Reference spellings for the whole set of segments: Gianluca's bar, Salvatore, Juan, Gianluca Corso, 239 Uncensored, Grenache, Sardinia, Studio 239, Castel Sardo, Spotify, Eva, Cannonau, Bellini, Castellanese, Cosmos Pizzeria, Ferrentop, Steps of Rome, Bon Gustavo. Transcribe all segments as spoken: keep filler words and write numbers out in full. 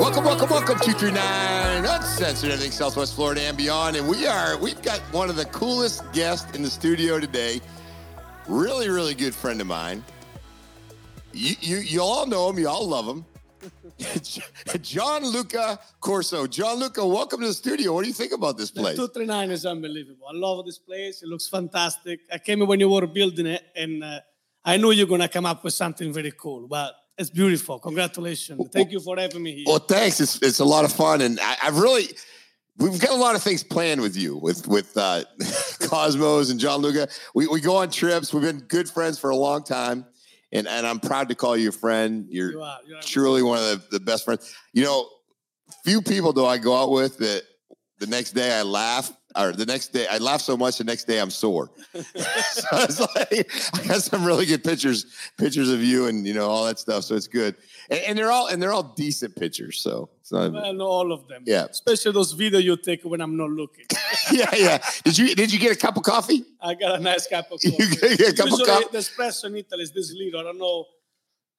Welcome, welcome, welcome, two thirty-nine Uncensored, everything Southwest Florida and beyond. And we are, we've got one of the coolest guests in the studio today. Really, really good friend of mine. You, you, you all know him, you all love him. Gianluca Corso. Gianluca, welcome to the studio. What do you think about this place? two thirty-nine is unbelievable. I love this place. It looks fantastic. I came when you were building it, and uh, I knew you're going to come up with something very cool, but it's beautiful. Congratulations. Well, Thank you for having me here. Well, thanks. It's it's a lot of fun, and I, I really... We've got a lot of things planned with you, with with uh, Cosmos and Gianluca. We, we go on trips. We've been good friends for a long time. And and I'm proud to call you a friend. You're, you are. You're truly one of the, the best friends. You know, few people do I go out with that the next day I laugh, or the next day I laugh so much the next day I'm sore. So it's like I got some really good pictures, pictures of you and you know all that stuff. So it's good, and, and they're all and they're all decent pictures. So it's not well, not all of them. Yeah, especially those videos you take when I'm not looking. Yeah, yeah. Did you did you get a cup of coffee? I got a nice cup of coffee. You get a cup Usually, of coffee? The espresso in Italy is this little. I don't know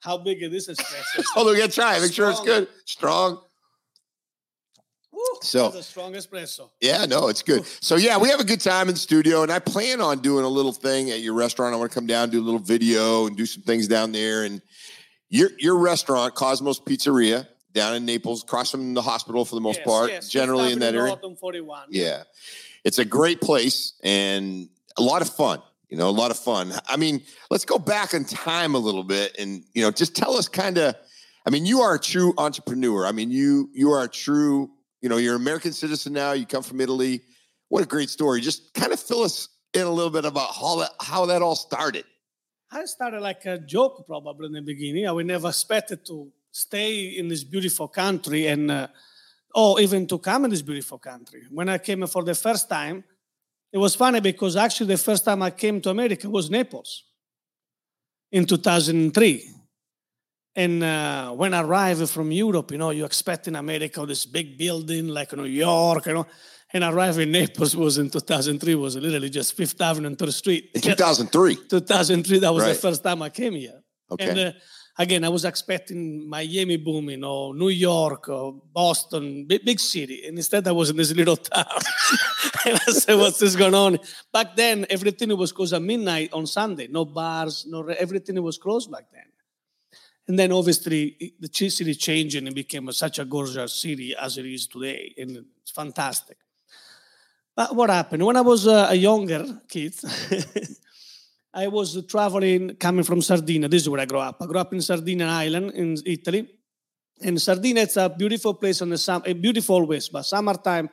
how big it is. Espresso. Oh, we gotta try. Make sure it's good, strong. Woo, so that's a strong espresso. Yeah, no, it's good. So yeah, we have a good time in the studio, and I plan on doing a little thing at your restaurant. I want to come down, do a little video, and do some things down there. And your your restaurant, Cosmos Pizzeria, down in Naples, across from the hospital for the most yes, part, yes, generally in that area. forty-one. Yeah, it's a great place and a lot of fun. You know, a lot of fun. I mean, let's go back in time a little bit, and you know, just tell us kind of. I mean, you are a true entrepreneur. I mean, you you are a true. You know, you're an American citizen now. You come from Italy. What a great story. Just kind of fill us in a little bit about how that, how that all started. I started like a joke probably in the beginning. I would never expected to stay in this beautiful country and, uh, or even to come in this beautiful country. When I came for the first time, it was funny because actually the first time I came to America was Naples in two thousand three. And uh, when I arrived from Europe, you know, you expect in America this big building like New York, you know. And I arrived in Naples was in two thousand three, was literally just Fifth Avenue and third Street. In two thousand three? two thousand three, that was right. The first time I came here. Okay. And uh, again, I was expecting Miami booming or New York or Boston, big, big city. And instead I was in this little town. And I said, what's this going on? Back then, everything was closed at midnight on Sunday. No bars, no re- everything was closed back then. And then, obviously, the city changed and it became such a gorgeous city as it is today. And it's fantastic. But what happened? When I was uh, a younger kid, I was traveling, coming from Sardinia. This is where I grew up. I grew up in Sardinia Island in Italy. And Sardinia, it's a beautiful place on the summer, beautiful always, but summertime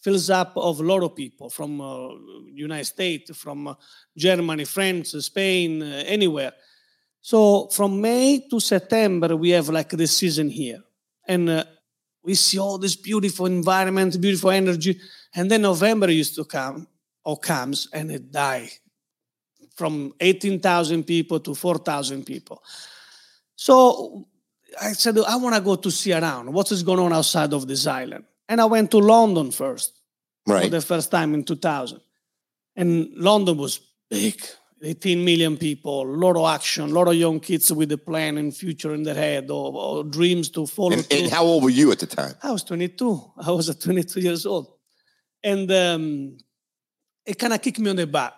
fills up of a lot of people from uh, United States, from uh, Germany, France, Spain, uh, anywhere. So from May to September, we have like this season here. And uh, we see all this beautiful environment, beautiful energy. And then November used to come, or comes, and it dies. From eighteen thousand people to four thousand people. So I said, I want to go to see around. What is going on outside of this island? And I went to London first. Right. For the first time in two thousand. And London was big. eighteen million people, a lot of action, a lot of young kids with a plan and future in their head or, or dreams to follow. And, and how old were you at the time? I was twenty-two. I was twenty-two years old. And um, it kind of kicked me on the butt.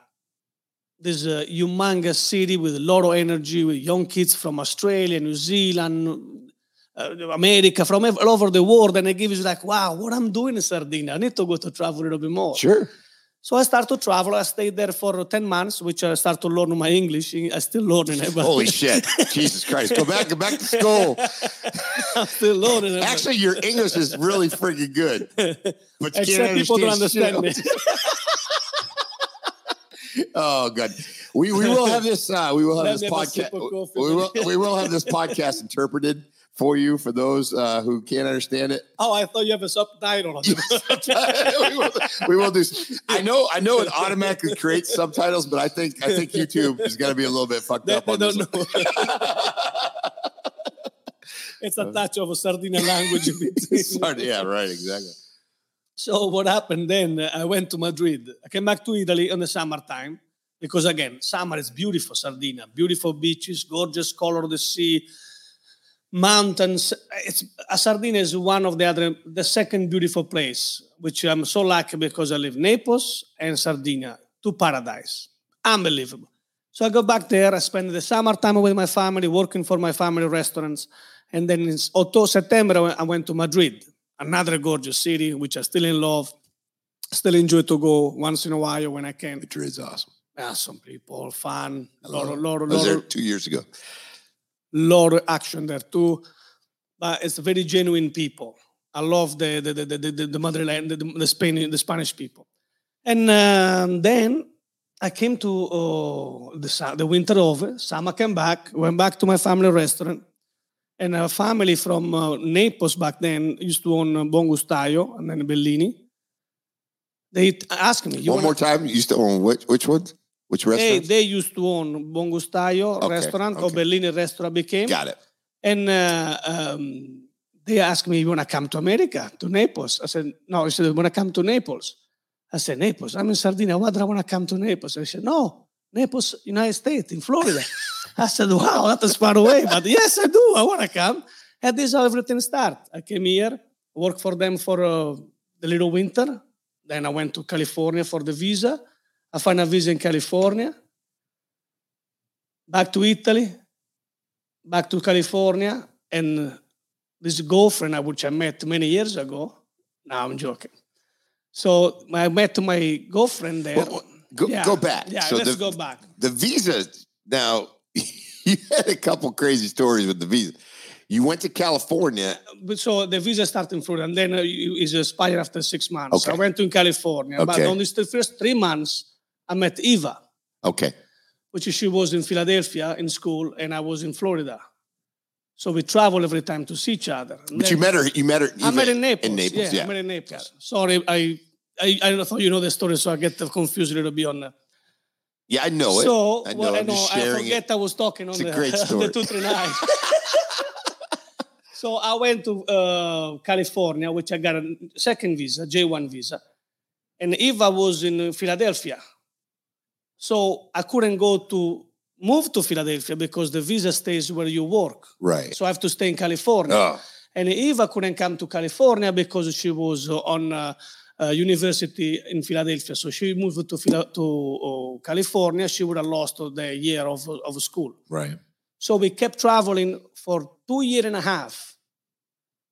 This uh, humongous city with a lot of energy, with young kids from Australia, New Zealand, uh, America, from all over the world. And it gives you like, wow, what I'm doing in Sardinia? I need to go to travel a little bit more. Sure. So I started to travel. I stayed there for ten months, which I started to learn my English. I'm still learning it. Holy shit. Jesus Christ. Go back, go back to school. I'm still learning it. Actually, your English is really freaking good. But you Except can't people don't understand me. Oh, God. We we will have this uh, we will have this podcast we will we will have this podcast interpreted for you, for those uh, who can't understand it. Oh, I thought you have a subtitle. we, will, we will do. I know. I know it automatically creates subtitles, but I think I think YouTube is going to be a little bit fucked up on this. It's a touch of a Sardinia language. Yeah, right. Exactly. So what happened then? I went to Madrid. I came back to Italy in the summertime because, again, summer is beautiful. Sardinia, beautiful beaches, gorgeous color of the sea. Mountains. It's Sardinia is one of the other, the second beautiful place, which I'm so lucky because I live in Naples and Sardinia, two paradise, unbelievable. So I go back there. I spend the summertime with my family, working for my family restaurants, and then in autumn, September I went to Madrid, another gorgeous city which I still in love, still enjoy to go once in a while when I can. Madrid's awesome. Awesome people, fun. I love lot, it. Lot, I was lot, there two years ago. Lot of action there too, but it's very genuine people. I love the the the the, the motherland, the, the Spain, the Spanish people. And um, then I came to uh, the the winter over. Summer came back. Went back to my family restaurant, and a family from uh, Naples back then used to own Bon Gustavo and then Bellini. They asked me you one more time. You used to own which which ones? Which they, they used to own Bon Gustavo okay, restaurant okay. or Bellini restaurant became. Got it. And uh, um, they asked me, you want to come to America, to Naples? I said, no. He said, you want to come to Naples? I said, Naples? I'm in Sardinia. Why do I want to come to Naples? I said, no. Naples, United States, in Florida. I said, wow, that is far away. But yes, I do. I want to come. And this is how everything started. I came here, worked for them for uh, the little winter. Then I went to California for the visa. I find a visa in California, back to Italy, back to California, and this girlfriend, which I met many years ago, now I'm joking. So I met my girlfriend there. Well, go, yeah. go back. Yeah, so let's the, go back. The visa, now, you had a couple crazy stories with the visa. You went to California. So the visa started in Florida, and then it expired after six months. Okay. I went to California, okay. but only the first three months, I met Eva, okay, which she was in Philadelphia in school, and I was in Florida. So we travel every time to see each other. And but you met her. You met her. Eva, I met in Naples. In Naples, yeah. yeah. I met in Naples. Sorry, I, I, I thought you know the story, so I get confused a little bit on. Yeah, I know it. So I know. Well, I, know I forget it. I was talking on the, the two three nine. So I went to uh, California, which I got a second visa, J one visa, and Eva was in Philadelphia. So I couldn't go to move to Philadelphia because the visa stays where you work. Right. So I have to stay in California. Oh. And Eva couldn't come to California because she was on uh, uh, university in Philadelphia. So she moved to to uh, California. She would have lost the year of, of school. Right. So we kept traveling for two year and a half.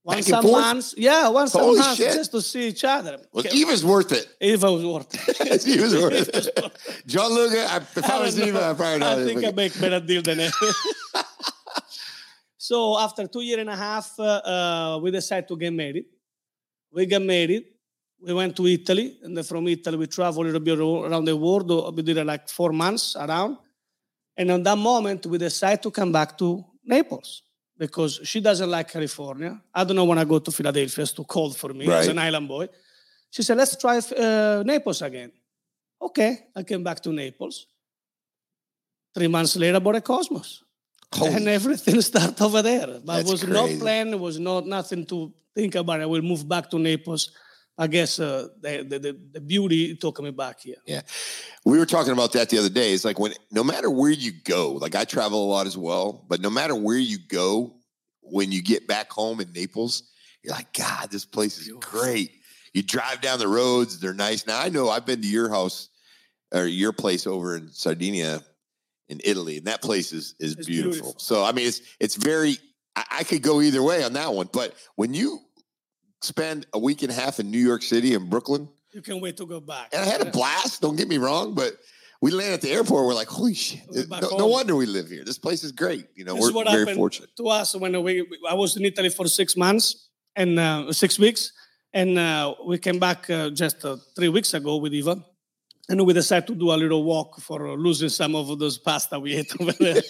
Once a month, yeah, once Holy a month, shit. just to see each other. Well, okay. Eva's worth it. Eva was worth it. She was worth it. Gianluca, I, if I, I was Eva, I probably I think I make better deal than ever. So after two year and a half, uh, uh, we decided to get married. We got married. We went to Italy, and then from Italy we traveled a little bit around the world. We did it like four months around, and on that moment we decided to come back to Naples. Because she doesn't like California. I don't know when I go to Philadelphia. It's too cold for me right. as an island boy. She said, let's try uh, Naples again. Okay, I came back to Naples. Three months later, I bought a Cosmos. Holy and everything started over there. But it was crazy. No plan. It was not, nothing to think about. I will move back to Naples. I guess uh, the, the, the beauty took me back here. Yeah. We were talking about that the other day. It's like when, no matter where you go, like I travel a lot as well, but no matter where you go, when you get back home in Naples, you're like, God, this place is great. You drive down the roads. They're nice. Now I know I've been to your house or your place over in Sardinia in Italy. And that place is, is beautiful. beautiful. So, I mean, it's, it's very, I, I could go either way on that one, but when you spend a week and a half in New York City and Brooklyn. You can't wait to go back. And I had a blast, don't get me wrong, but we landed at the airport. We're like, holy shit. No, no wonder we live here. This place is great. You know, this we're very fortunate. To us, when we, I was in Italy for six months and uh, six weeks, and uh, we came back uh, just uh, three weeks ago with Eva And we decided to do a little walk for losing some of those pasta we ate over there.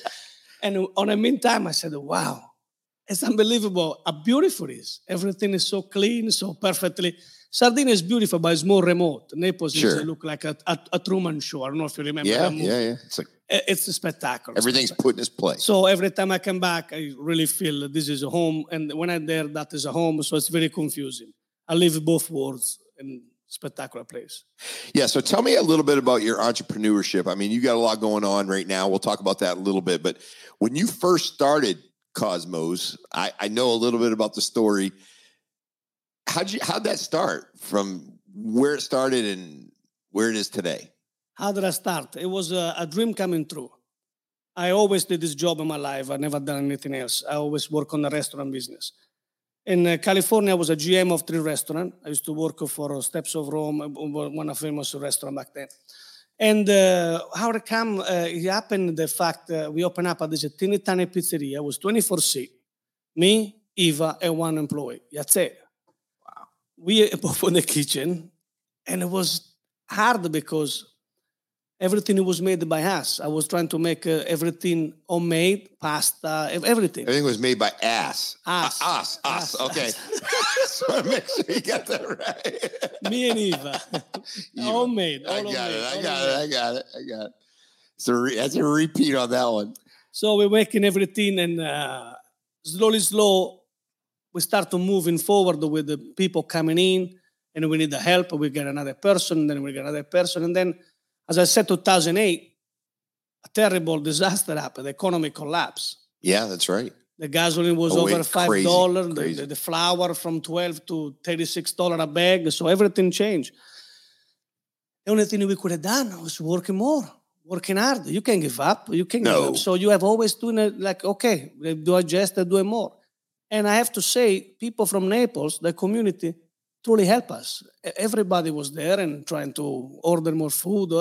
And on the meantime, I said, wow, it's unbelievable how beautiful it is. Everything is so clean, so perfectly. Sardinia is beautiful, but it's more remote. Naples sure. used to look like a, a, a Truman Show. I don't know if you remember yeah, that movie. Yeah, yeah, it's like, it's a spectacle. Everything's spectacle. put in its place. So every time I come back, I really feel this is a home. And when I'm there, that is a home. So it's very confusing. I live both worlds in spectacular place. Yeah, so tell me a little bit about your entrepreneurship. I mean, you got a lot going on right now. We'll talk about that a little bit. But when you first started Cosmos, I, I know a little bit about the story. How'd you, how'd that start from where it started and where it is today? How did I start? It was a, a dream coming true. I always did this job in my life. I never done anything else. I always work on the restaurant business. In uh, California, I was a G M of three restaurants. I used to work for uh, Steps of Rome, one of the famous restaurants back then. And uh, how it come, uh, it happened, the fact uh, we opened up at this teeny tiny pizzeria. It was twenty-four seat. Me, Eva, and one employee. That's it. Wow. We opened the kitchen, and it was hard because everything was made by us. I was trying to make uh, everything homemade, pasta, everything. Everything was made by ass. Us. Uh, us, us, us, okay. So I make sure you got that right. Me and Eva. Eva. Homemade. I got, homemade. It, I, got it, I got it, I got it, so re- That's a repeat on that one. So we're making everything, and uh, slowly, slow, we start to moving forward with the people coming in, and we need the help, we get another person, then we get another person, and then as I said, two thousand eight, a terrible disaster happened. The economy collapsed. Yeah, that's right. The gasoline was oh, over five dollars. Crazy, the, crazy. The, the flour from twelve dollars to thirty-six dollars a bag. So everything changed. The only thing we could have done was working more, working hard. You can't give up. You can't no. give up. So you have always doing it like, okay, do I just do it more? And I have to say, people from Naples, the community, truly help us. Everybody was there and trying to order more food.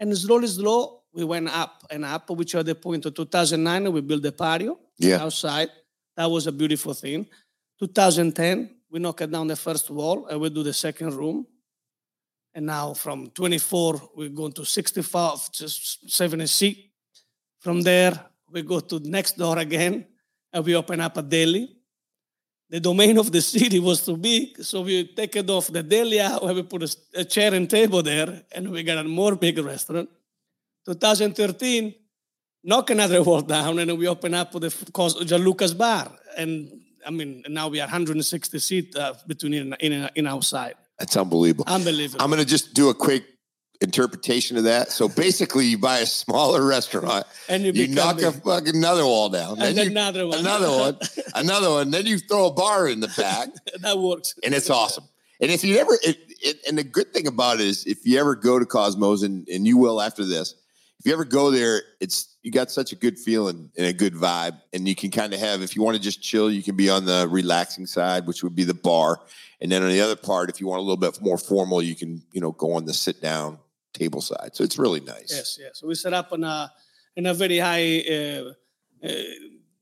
And slowly, slow, we went up and up, which at the point of two thousand nine, we built the patio yeah. outside. That was a beautiful thing. two thousand ten, we knocked down the first wall and we do the second room. And now from twenty-four, we're going to sixty-five, just seventy-six. From there, we go to next door again and we open up a deli. The domain of the city was too big, so we take it off the deli out, we put a, a chair and table there, and we got a more big restaurant. twenty thirteen, knock another wall down, and we open up the Gianluca's bar. And, I mean, now we are one hundred sixty seats uh, between in and in outside. That's unbelievable. Unbelievable. I'm going to just do a quick interpretation of that. So basically, you buy a smaller restaurant, and you, you knock a fucking another wall down, and then you, another one, another one, another one. Then you throw a bar in the back. That works, and it's awesome. And if you ever, it, it, and the good thing about it is, if you ever go to Cosmos, and, and you will after this, if you ever go there, it's you got such a good feeling and a good vibe, and you can kind of have. If you want to just chill, you can be on the relaxing side, which would be the bar, and then on the other part, if you want a little bit more formal, you can you know go on the sit down table side. So it's really nice. Yes, yes. We set up in a, in a very high uh, uh,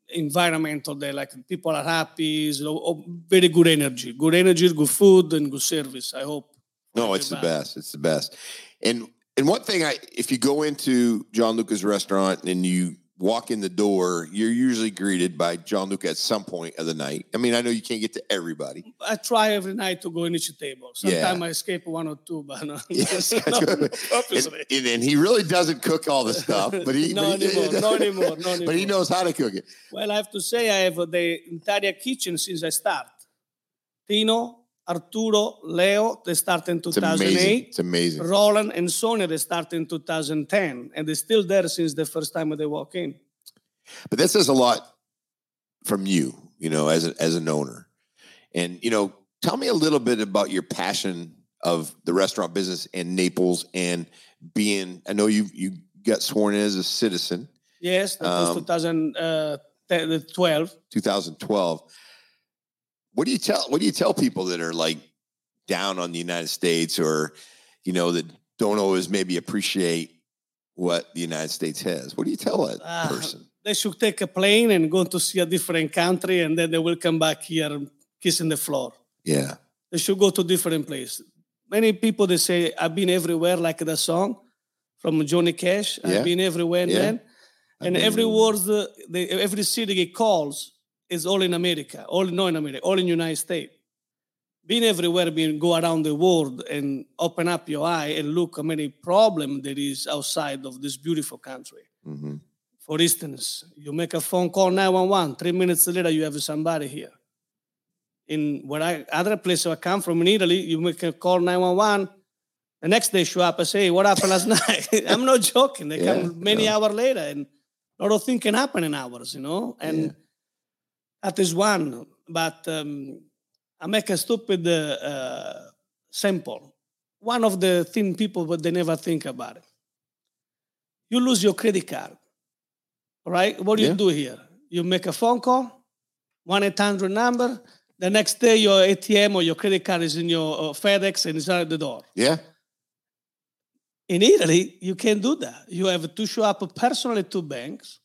environment there. Like people are happy, so very good energy. Good energy, good food, and good service, I hope. No, it's the best. It's the best. And and one thing, I if you go into Gianluca's restaurant and you walk in the door, you're usually greeted by Gianluca at some point of the night. I mean, I know you can't get to everybody. I try every night to go in each table. Sometimes yeah. I escape one or two, but no. Yes, no obviously. And, and he really doesn't cook all the stuff. But he, no, but he, anymore, no anymore, no anymore. But he knows how to cook it. Well, I have to say I have the entire kitchen since I start. Tino, Arturo, Leo, they start in two thousand eight. It's amazing. It's amazing. Roland and Sonia, they start in two thousand ten. And they're still there since the first time they walk in. But that says a lot from you, you know, as, a, as an owner. And, you know, tell me a little bit about your passion of the restaurant business in Naples and being, I know you you got sworn in as a citizen. Yes, that was um, twenty twelve. twenty twelve. What do you tell what do you tell people that are like down on the United States or, you know, that don't always maybe appreciate what the United States has? What do you tell that uh, person? They should take a plane and go to see a different country and then they will come back here kissing the floor. Yeah. They should go to different places. many people they say, I've been everywhere, like the song from Johnny Cash. Yeah. I've been everywhere, and yeah. then. And been every word, the, the, every city he calls is all in America, all not in America, all in United States. Being everywhere, being go around the world and open up your eye and look how many problems there is outside of this beautiful country. Mm-hmm. For instance, you make a phone call nine one one. Three minutes later, you have somebody here. In where I, other places I come from in Italy, you make a call nine one one. The next day, show up and say, hey, "What happened last night?" I'm not joking. They yeah, come many yeah. hours later, and a lot of things can happen in hours, you know. And yeah. that is one. But um, I make a stupid uh, uh, sample. One of the thing people, but they never think about it. You lose your credit card, right? What do yeah. you do here? You make a phone call, one eight hundred number. The next day, your A T M or your credit card is in your uh, FedEx and it's out the door. Yeah. In Italy, you can't do that. You have to show up personally to banks,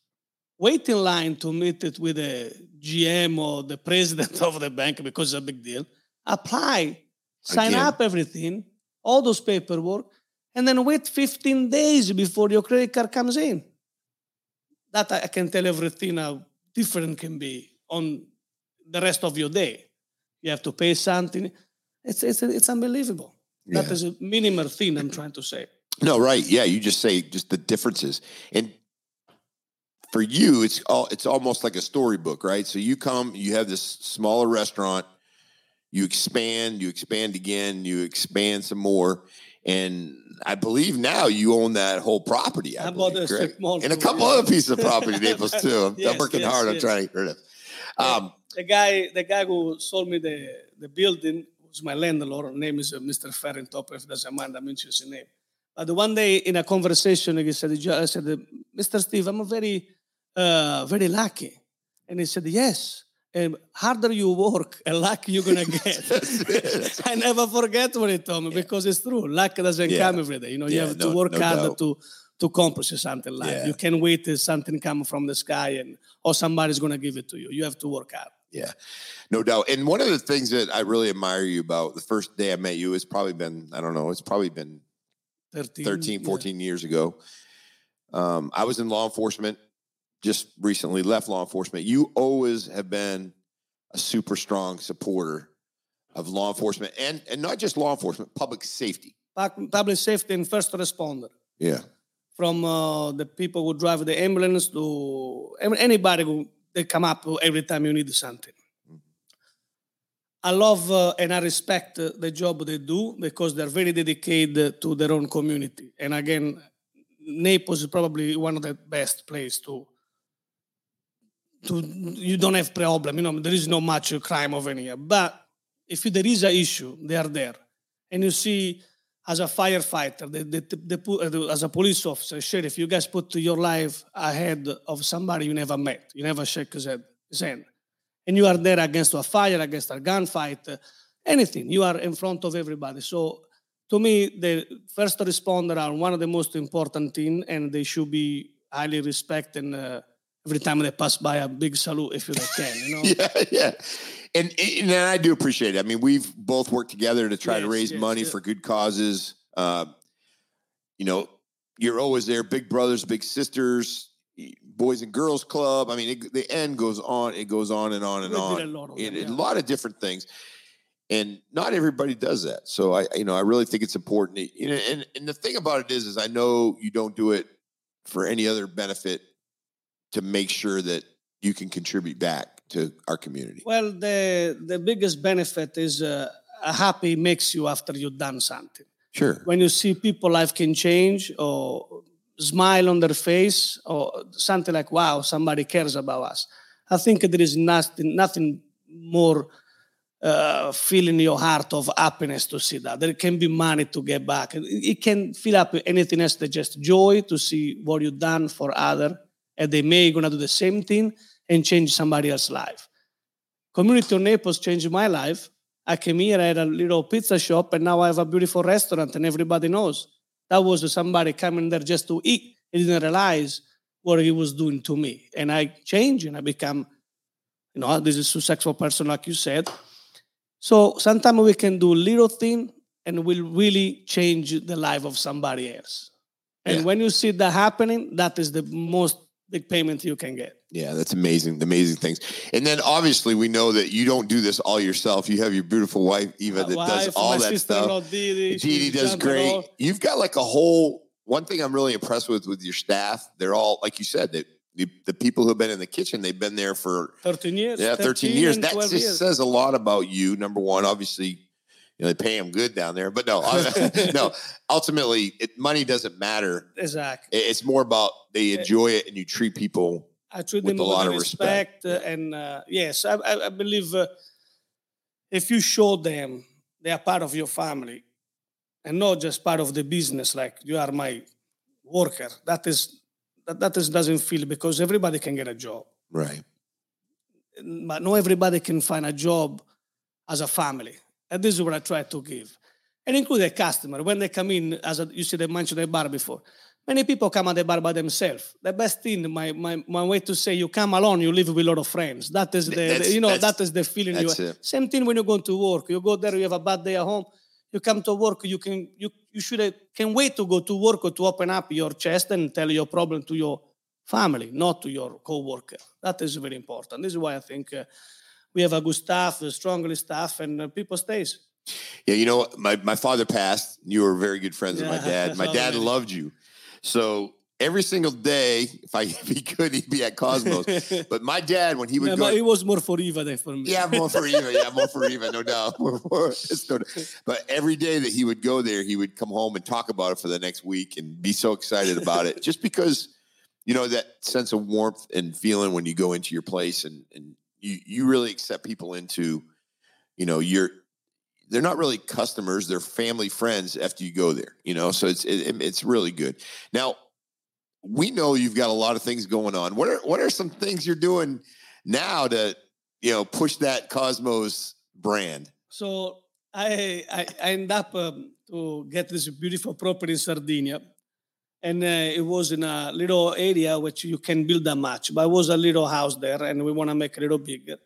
wait in line to meet it with the G M or the president of the bank because it's a big deal, apply, sign Again. up everything, all those paperwork, and then wait fifteen days before your credit card comes in. That I can tell everything how different can be on the rest of your day. You have to pay something. It's, it's, it's unbelievable. Yeah. That is a minimal thing I'm trying to say. No, right. Yeah, you just say just the differences. And for you, it's all it's almost like a storybook, right? So you come, you have this smaller restaurant, you expand, you expand again, you expand some more. And I believe now you own that whole property. I, I believe, bought a small and a couple yeah. other pieces of property in Naples, too. I'm yes, working yes, hard yes. on trying to get rid of it. Um, the guy, the guy who sold me the, the building was my landlord. His name is uh, Mister Ferrentop, if doesn't mind, I mention his name. But one day in a conversation, he said, I said, Mister Steve, I'm very, uh, very lucky. And he said, yes. And harder you work, the luck you're going to get. I never forget what he told me yeah. because it's true. Luck doesn't yeah. come every day. You know, yeah, you have no, to work no harder doubt. to to accomplish something like yeah. You can't wait till something comes from the sky and or somebody's going to give it to you. You have to work hard. Yeah, no doubt. And one of the things that I really admire you about, the first day I met you, it's probably been, I don't know, it's probably been thirteen, thirteen fourteen yeah. years ago. Um, I was in law enforcement, just recently left law enforcement. You always have been a super strong supporter of law enforcement and, and not just law enforcement, public safety. Public safety and first responder. Yeah. From uh, the people who drive the ambulance to anybody who... They come up every time you need something. Mm-hmm. I love uh, and I respect uh, the job they do because they're very dedicated to their own community. And again, Naples is probably one of the best places to, to, you don't have problem. You know, there is not much crime over here. But if there is an issue, they are there. And you see, as a firefighter, they, they, they put, as a police officer, sheriff, you guys put your life ahead of somebody you never met. You never shake his hand. And you are there against a fire, against a gunfight, anything. You are in front of everybody. So to me, the first responders are one of the most important things, and they should be highly respected. And uh, every time they pass by, a big salute if you can. You know? yeah, yeah. And, and I do appreciate it. I mean, we've both worked together to try yes, to raise yes, money yes. for good causes. Uh, you know, you're always there. Big Brothers, Big Sisters, Boys and Girls Club. I mean, it, the end goes on. It goes on and on and we on. Did a lot of them, and, yeah. a lot of different things. And not everybody does that. So, I, you know, I really think it's important. You know, and, and the thing about it is, is I know you don't do it for any other benefit to make sure that you can contribute back to our community. Well, the the biggest benefit is uh, happy makes you after you've done something. Sure. When you see people, life can change or smile on their face or something like, wow, somebody cares about us. I think there is nothing, nothing more uh, feeling your heart of happiness to see that. There can be money to get back. It can fill up anything else than just joy to see what you've done for others. And they may going to do the same thing and change somebody else's life. Community of Naples changed my life. I came here, I had a little pizza shop, and now I have a beautiful restaurant, and everybody knows. That was somebody coming there just to eat. He didn't realize what he was doing to me. And I changed, and I become, you know, this is a successful person, like you said. So sometimes we can do little thing and will really change the life of somebody else. And yeah. when you see that happening, that is the most big payment you can get. Yeah, that's amazing. The amazing things. And then obviously we know that you don't do this all yourself. You have your beautiful wife, Eva, my that wife, does all that stuff. Didi, Didi does great. You've got like a whole, one thing I'm really impressed with, with your staff. They're all, like you said, that the, the people who have been in the kitchen, they've been there for thirteen years. Yeah, thirteen, thirteen years. That just years. says a lot about you. Number one, obviously, you know, they pay them good down there, but no, no. Ultimately, it, money doesn't matter. Exactly. It's more about they enjoy it and you treat people I treat with them a lot of respect. respect. And uh, yes, I, I believe uh, if you show them they are part of your family and not just part of the business, like you are my worker, that is that, that is doesn't feel, because everybody can get a job, right? But not everybody can find a job as a family. And this is what I try to give. And include the customer. When they come in, as a, you see, they mentioned the bar before. Many people come at the bar by themselves. The best thing, my my, my way to say, you come alone, you live with a lot of friends. That is the, the you know, that is the feeling you have. Same thing when you go to work. You go there, you have a bad day at home. You come to work, you can you you should can wait to go to work or to open up your chest and tell your problem to your family, not to your co-worker. That is very important. This is why I think... Uh, We have a good staff, a strongly staff, and people stays. Yeah, you know, my, my father passed. You were very good friends yeah, with my dad. My dad loved you. So every single day, if I if he could, he'd be at Cosmos. But my dad, when he would yeah, go... It was more for Eva than for me. Yeah, more for Eva. Yeah, more for Eva, no doubt. More, more, no doubt. But every day that he would go there, he would come home and talk about it for the next week and be so excited about it. Just because, you know, that sense of warmth and feeling when you go into your place and... and You you really accept people into, you know, you're, they're not really customers, they're family friends after you go there, you know, so it's, it, it's really good. Now, we know you've got a lot of things going on. What are, what are some things you're doing now to, you know, push that Cosmos brand? So I, I, I end up um, to get this beautiful property in Sardinia. And uh, it was in a little area which you can build that much. But it was a little house there, and we want to make it a little bigger.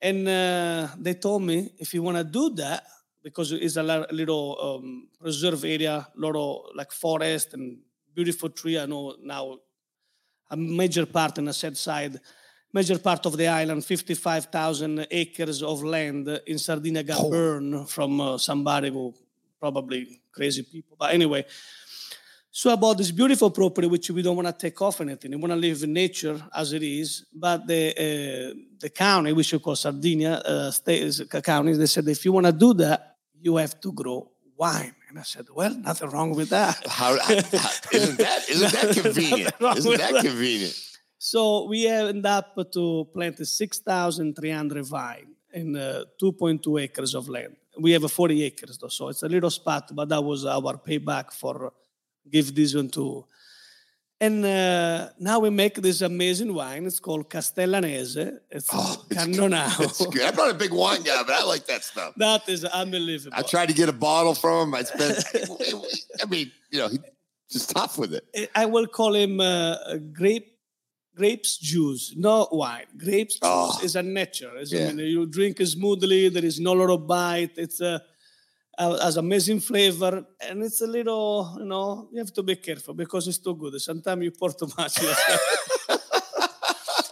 And uh, they told me, if you want to do that, because it's a little um, reserve area, a lot of like forest and beautiful tree. I know now a major part in the south side, major part of the island, fifty-five thousand acres of land in Sardinia got oh. burned from uh, somebody who probably crazy people. But anyway... So about this beautiful property, which we don't want to take off anything. We want to live in nature as it is. But the uh, the county, which you call Sardinia, uh, state, uh, county, they said, if you want to do that, you have to grow wine. And I said, well, nothing wrong with that. How, how, isn't that, isn't that convenient? Isn't that convenient? That. So we end up to plant six thousand three hundred vine in uh, two point two acres of land. We have forty acres, though, so it's a little spot, but that was our payback for... Give this one to, and uh, now we make this amazing wine. It's called Castellanese. It's oh, Cannonau. It's good. I'm not a big wine guy, but I like that stuff. That is unbelievable. I tried to get a bottle from him. I spent. I mean, you know, he's just tough with it. I will call him uh, grape, grapes juice, not wine. Grapes oh. juice is a nature. It's, yeah. I mean, you drink smoothly. There is no lot of bite. It's a uh, has amazing flavor, and it's a little, you know, you have to be careful because it's too good. Sometimes you pour too much.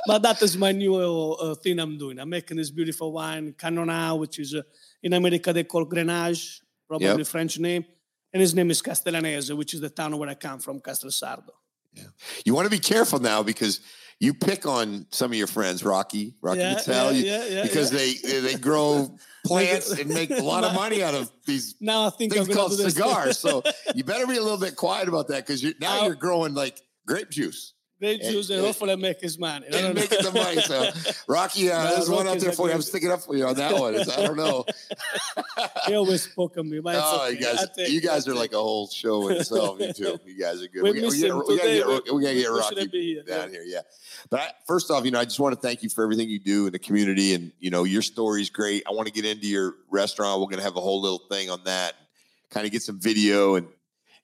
But that is my new uh, thing I'm doing. I'm making this beautiful wine, Cannonau, which is uh, in America they call Grenache, probably yep. French name. And his name is Castellanese, which is the town where I come from, Castel Sardo. Yeah. You want to be careful now because you pick on some of your friends, Rocky, Rocky yeah, Mattel, yeah, yeah, yeah, because yeah. they they grow plants and make a lot of money out of these now I think things I'm called cigars. So you better be a little bit quiet about that because you're, now you're growing like grape juice. Grape and, juice, and, and hopefully I make his money. I and making the money. So Rocky, uh, no, there's Rocky's one out there for you. I'm sticking up for you on that one. It's, I don't know. He always spoke on me. But oh, okay. you guys, think, you guys are like a whole show in itself. You too. You guys are good. We, we, we got to get, we, get Rocky here. down here. Yeah. But I, first off, you know, I just want to thank you for everything you do in the community, and you know, your story's great. I want to get into your restaurant. We're going to have a whole little thing on that. Kind of get some video and.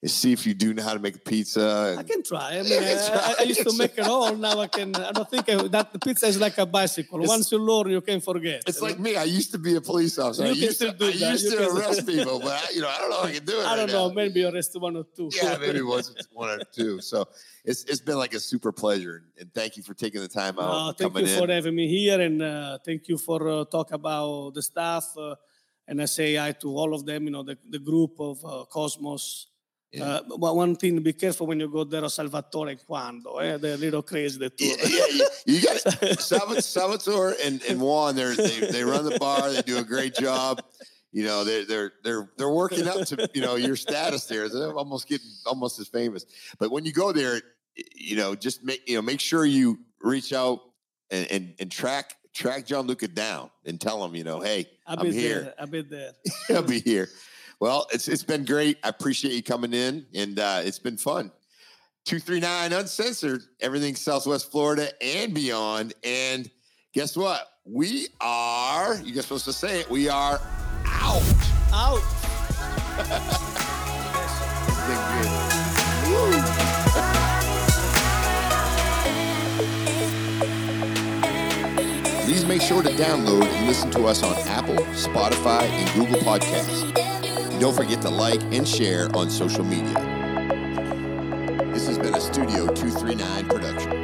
and see if you do know how to make pizza. And I can try. I mean, I, I used to make it all. Now I can. I don't think I, that the pizza is like a bicycle. It's, once you learn, you can forget. It's like me. I used to be a police officer. You I used to, do I used you to arrest people, but I, you know, I don't know if I can do it. I don't right know. Now. Maybe arrest one or two. Yeah, maybe one, one or two. So it's it's been like a super pleasure, and thank you for taking the time out. Uh, thank you for in. having me here, and uh, thank you for uh, talk about the staff. Uh, And I say hi to all of them, you know, the, the group of uh, Cosmos. Yeah. Uh, but one thing, be careful when you go there, Salvatore and Quando. Eh? They're a little crazy, the two. Yeah, yeah, yeah. You got it. Salvatore and, and Juan, they they run the bar. They do a great job. You know, they're, they're, they're, they're working up to, you know, your status there. They're almost getting almost as famous. But when you go there, you know, just make, you know, make sure you reach out and, and, and track Track Gianluca down and tell him, you know, hey, I'll I'm be here. There. I'll be there. I'll be here. Well, it's it's been great. I appreciate you coming in, and uh, it's been fun. two three nine Uncensored, everything Southwest Florida and beyond. And guess what? We are, you're supposed to say it, we are out. Out. It's been good. Woo. Please make sure to download and listen to us on Apple, Spotify, and Google Podcasts. And don't forget to like and share on social media. This has been a Studio two three nine production.